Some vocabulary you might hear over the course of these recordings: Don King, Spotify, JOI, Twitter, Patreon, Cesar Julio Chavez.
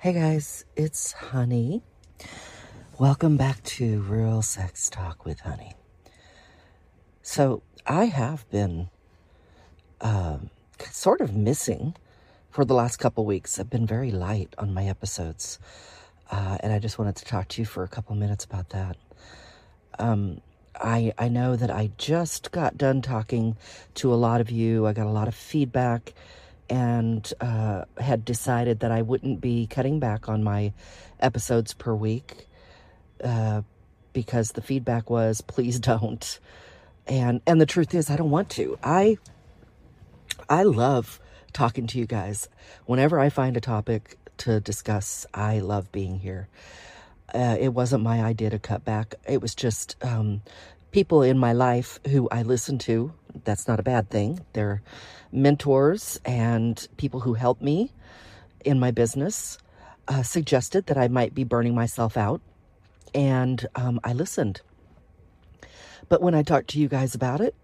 Hey guys, it's Honey. Welcome back to Real Sex Talk with Honey. So I have been sort of missing for the last couple weeks. I've been very light on my episodes, and I just wanted to talk to you for a couple minutes about that. I know that I just got done talking to a lot of you. I got a lot of feedback and had decided that I wouldn't be cutting back on my episodes per week because the feedback was, please don't. And the truth is, I don't want to. I love talking to you guys. Whenever I find a topic to discuss, I love being here. It wasn't my idea to cut back. It was just people in my life who I listen to. That's not a bad thing. They're mentors and people who help me in my business suggested that I might be burning myself out. And I listened. But when I talked to you guys about it,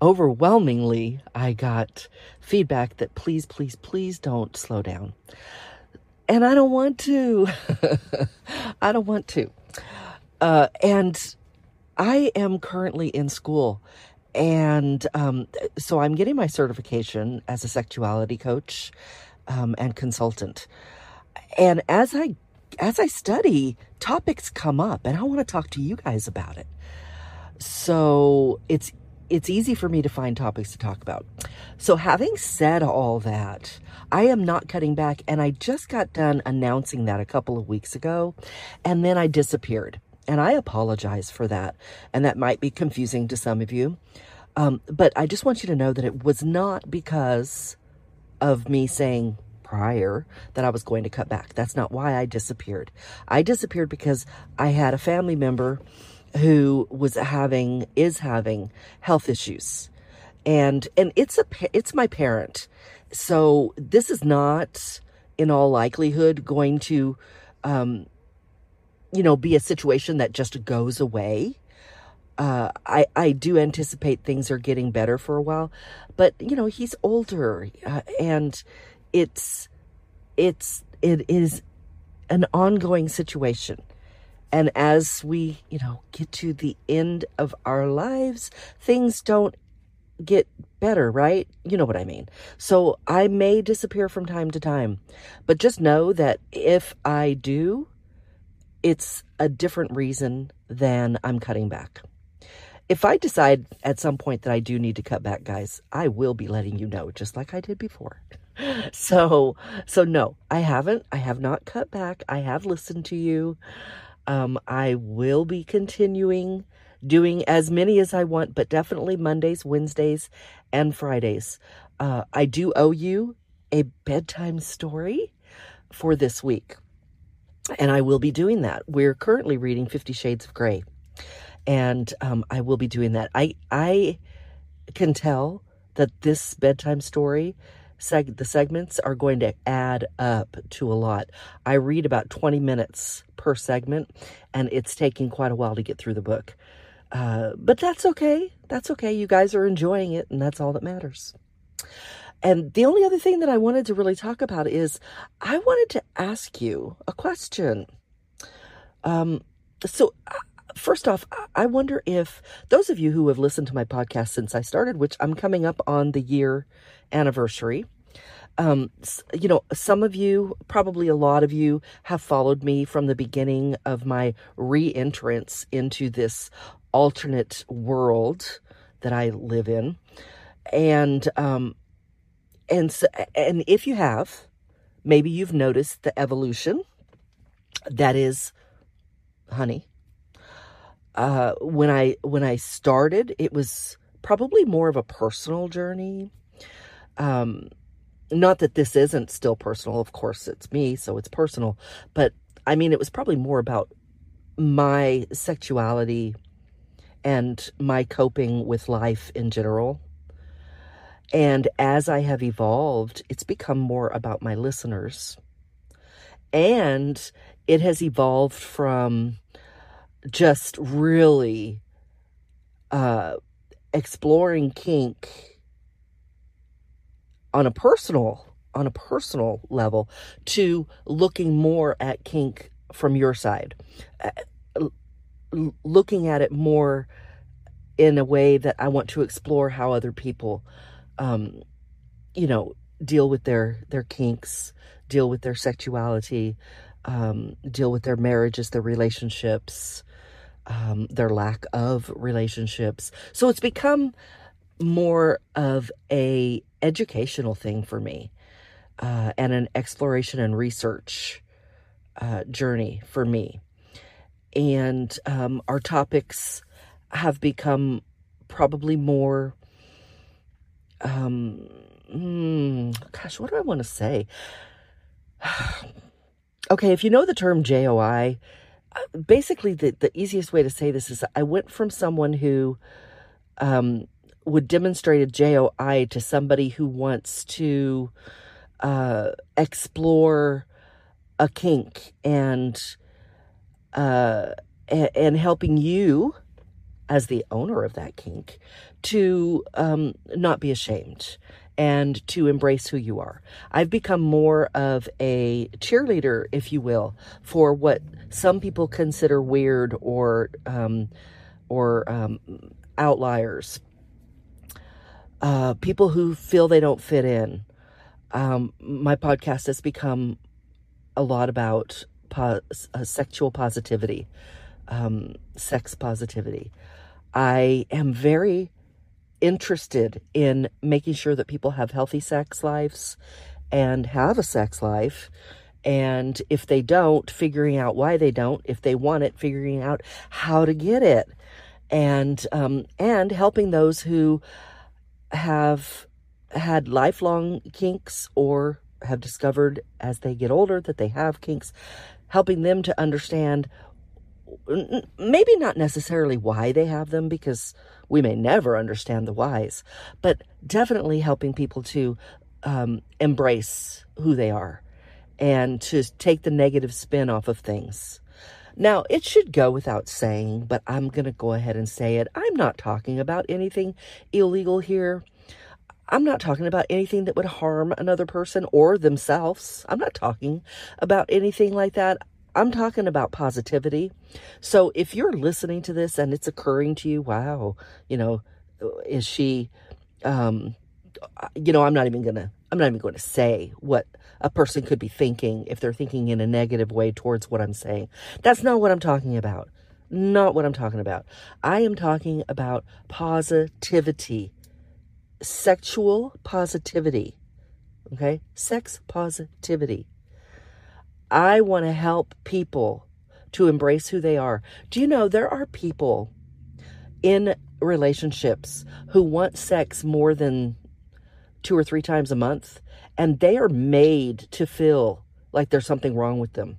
overwhelmingly, I got feedback that please, please, please don't slow down. And I don't want to. I don't want to. And I am currently in school. And so I'm getting my certification as a sexuality coach and consultant. And as I study, topics come up. And I want to talk to you guys about it. So it's easy for me to find topics to talk about. So having said all that, I am not cutting back. And I just got done announcing that a couple of weeks ago. And then I disappeared. And I apologize for that. And that might be confusing to some of you. But I just want you to know that it was not because of me saying prior that I was going to cut back. That's not why I disappeared. I disappeared because I had a family member who is having health issues, and it's my parent. So this is not in all likelihood going to, be a situation that just goes away. I do anticipate things are getting better for a while, but he's older, and it is an ongoing situation. And as we, get to the end of our lives, things don't get better, right? You know what I mean? So I may disappear from time to time, but just know that if I do, it's a different reason than I'm cutting back. If I decide at some point that I do need to cut back, guys, I will be letting you know, just like I did before. So no, I haven't. I have not cut back. I have listened to you. I will be continuing doing as many as I want, but definitely Mondays, Wednesdays, and Fridays. I do owe you a bedtime story for this week, and I will be doing that. We're currently reading 50 Shades of Grey, and I will be doing that. I can tell that this bedtime story the segments are going to add up to a lot. I read about 20 minutes per segment, and it's taking quite a while to get through the book. But that's okay. That's okay. You guys are enjoying it, and that's all that matters. And the only other thing that I wanted to really talk about is I wanted to ask you a question. First off, I wonder if those of you who have listened to my podcast since I started, which I'm coming up on the year anniversary, some of you, probably a lot of you, have followed me from the beginning of my re-entrance into this alternate world that I live in. And if you have, maybe you've noticed the evolution that is Honey. When I started, it was probably more of a personal journey. Not that this isn't still personal. Of course, it's me, so it's personal. But I mean, it was probably more about my sexuality and my coping with life in general. And as I have evolved, it's become more about my listeners. And it has evolved from just really exploring kink on a personal on a personal level to looking more at kink from your side, looking at it more in a way that I want to explore how other people, you know, deal with their kinks, deal with their sexuality, deal with their marriages, their relationships, their lack of relationships. So it's become more of a educational thing for me, and an exploration and research journey for me. And our topics have become probably more, gosh, what do I want to say? Okay, if you know the term JOI, basically the easiest way to say this is I went from someone who would demonstrate a JOI to somebody who wants to explore a kink and helping you as the owner of that kink to not be ashamed and to embrace who you are. I've become more of a cheerleader, if you will, for what some people consider weird or outliers. People who feel they don't fit in. My podcast has become a lot about sexual positivity, sex positivity. I am very interested in making sure that people have healthy sex lives and have a sex life. And if they don't, figuring out why they don't. If they want it, figuring out how to get it. And helping those who have had lifelong kinks or have discovered as they get older that they have kinks, helping them to understand maybe not necessarily why they have them, because we may never understand the whys, but definitely helping people to embrace who they are and to take the negative spin off of things. Now, it should go without saying, but I'm going to go ahead and say it. I'm not talking about anything illegal here. I'm not talking about anything that would harm another person or themselves. I'm not talking about anything like that. I'm talking about positivity. So if you're listening to this and it's occurring to you, wow, you know, is she, you know, I'm not even going to say what a person could be thinking if they're thinking in a negative way towards what I'm saying. That's not what I'm talking about. Not what I'm talking about. I am talking about positivity, sexual positivity. Okay. Sex positivity. I want to help people to embrace who they are. Do you know there are people in relationships who want sex more than 2 or 3 times a month, and they are made to feel like there's something wrong with them.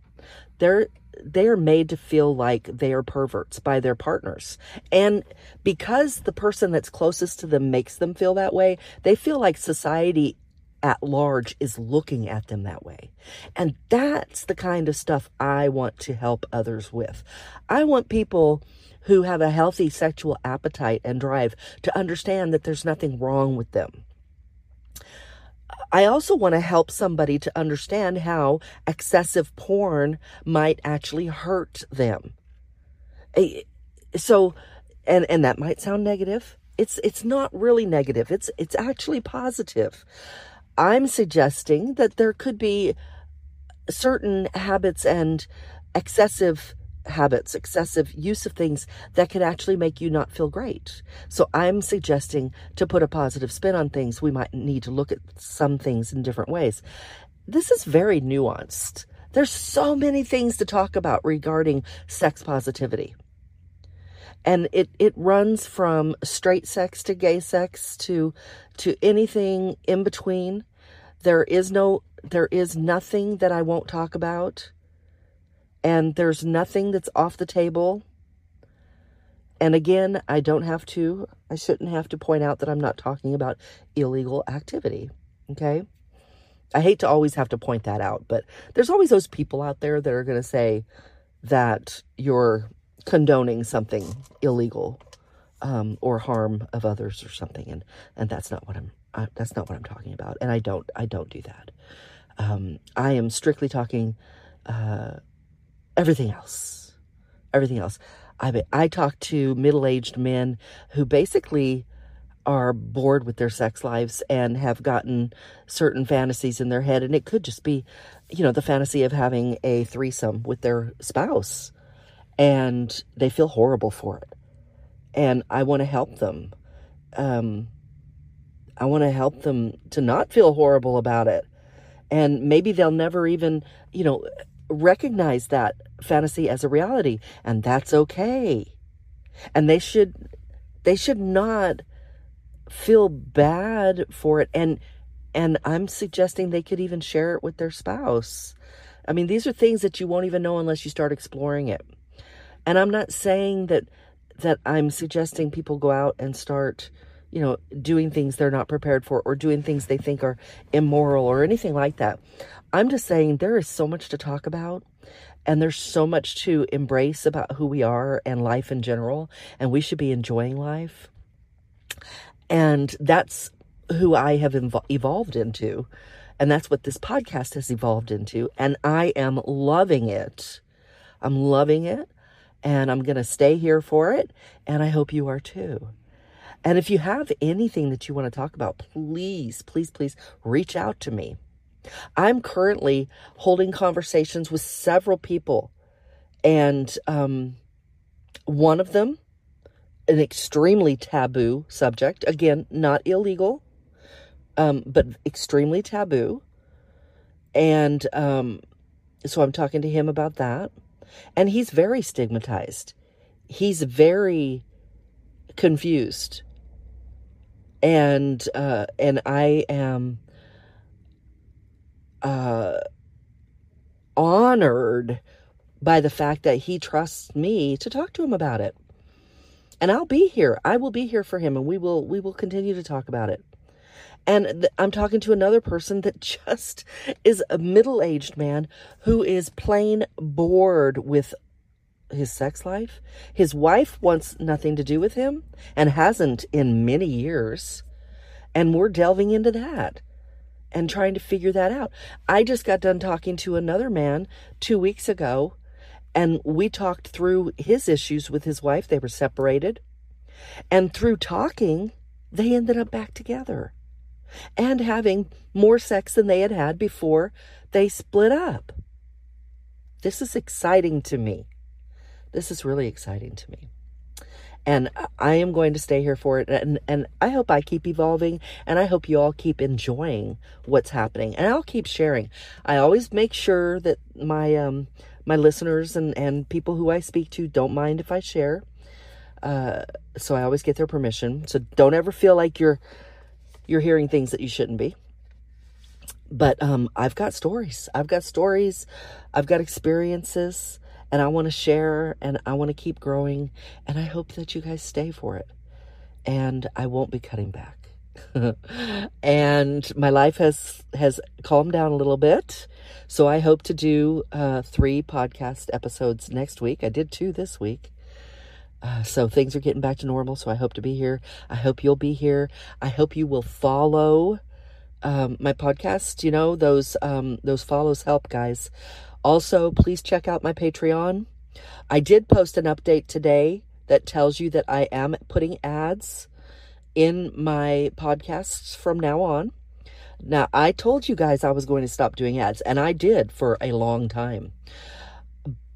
They are made to feel like they are perverts by their partners. And because the person that's closest to them makes them feel that way, they feel like society at large is looking at them that way. And that's the kind of stuff I want to help others with. I want people who have a healthy sexual appetite and drive to understand that there's nothing wrong with them. I also want to help somebody to understand how excessive porn might actually hurt them. So, and that might sound negative. It's not really negative. It's actually positive. I'm suggesting that there could be certain habits and excessive habits, excessive use of things that could actually make you not feel great. So I'm suggesting to put a positive spin on things. We might need to look at some things in different ways. This is very nuanced. There's so many things to talk about regarding sex positivity. And it runs from straight sex to gay sex to anything in between. There is nothing that I won't talk about. And there's nothing that's off the table. And again, I shouldn't have to point out that I'm not talking about illegal activity. Okay. I hate to always have to point that out, but there's always those people out there that are going to say that you're condoning something illegal, or harm of others or something. And that's not what I'm That's not what I'm talking about. And I don't do that. I am strictly talking everything else. Everything else. I talk to middle-aged men who basically are bored with their sex lives and have gotten certain fantasies in their head. And it could just be, you know, the fantasy of having a threesome with their spouse. And they feel horrible for it. And I want to help them. I want to help them to not feel horrible about it. And maybe they'll never even, you know, recognize that fantasy as a reality. And that's okay. And they should not feel bad for it. And I'm suggesting they could even share it with their spouse. I mean, these are things that you won't even know unless you start exploring it. And I'm not saying that I'm suggesting people go out and start, you know, doing things they're not prepared for or doing things they think are immoral or anything like that. I'm just saying there is so much to talk about and there's so much to embrace about who we are and life in general, and we should be enjoying life. And that's who I have evolved into. And that's what this podcast has evolved into. And I am loving it. I'm loving it. And I'm going to stay here for it. And I hope you are too. And if you have anything that you want to talk about, please, please, please reach out to me. I'm currently holding conversations with several people. And one of them, an extremely taboo subject. Again, not illegal, but extremely taboo. And so I'm talking to him about that. And he's very stigmatized. He's very confused. And I am honored by the fact that he trusts me to talk to him about it. And I'll be here. I will be here for him, and we will continue to talk about it. And I'm talking to another person that just is a middle-aged man who is plain bored with his sex life. His wife wants nothing to do with him and hasn't in many years. And we're delving into that and trying to figure that out. I just got done talking to another man 2 weeks ago, and we talked through his issues with his wife. They were separated. And through talking, they ended up back together and having more sex than they had before they split up. This is exciting to me. This is really exciting to me. And I am going to stay here for it. And I hope I keep evolving. And I hope you all keep enjoying what's happening. And I'll keep sharing. I always make sure that my listeners and people who I speak to don't mind if I share. So I always get their permission. So don't ever feel like you're hearing things that you shouldn't be. But I've got stories. I've got experiences. And I want to share. And I want to keep growing. And I hope that you guys stay for it. And I won't be cutting back. And my life has calmed down a little bit. So I hope to do 3 podcast episodes next week. I did 2 this week. So things are getting back to normal. So I hope to be here. I hope you'll be here. I hope you will follow my podcast. You know, those follows help, guys. Also, please check out my Patreon. I did post an update today that tells you that I am putting ads in my podcasts from now on. Now, I told you guys I was going to stop doing ads, and I did for a long time.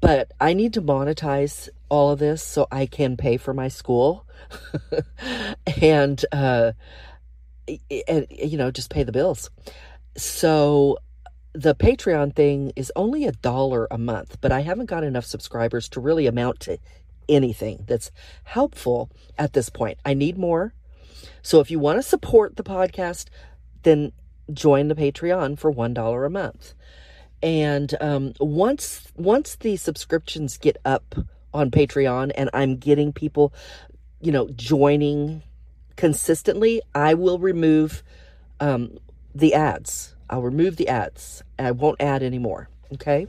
But I need to monetize all of this so I can pay for my school and you know, just pay the bills. So the Patreon thing is only $1 a month, but I haven't got enough subscribers to really amount to anything that's helpful at this point. I need more. So if you want to support the podcast, then join the Patreon for $1 a month. And once the subscriptions get up on Patreon and I'm getting people, you know, joining consistently, I will remove the ads. I'll remove the ads. I won't add anymore. Okay?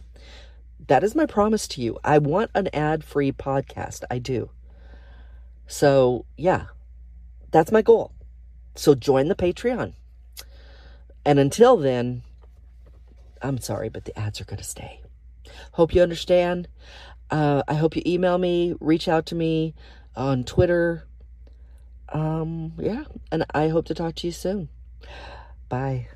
That is my promise to you. I want an ad-free podcast. I do. So, yeah. That's my goal. So join the Patreon. And until then, I'm sorry, but the ads are going to stay. Hope you understand. I hope you email me, reach out to me on Twitter. Yeah, and I hope to talk to you soon. Bye.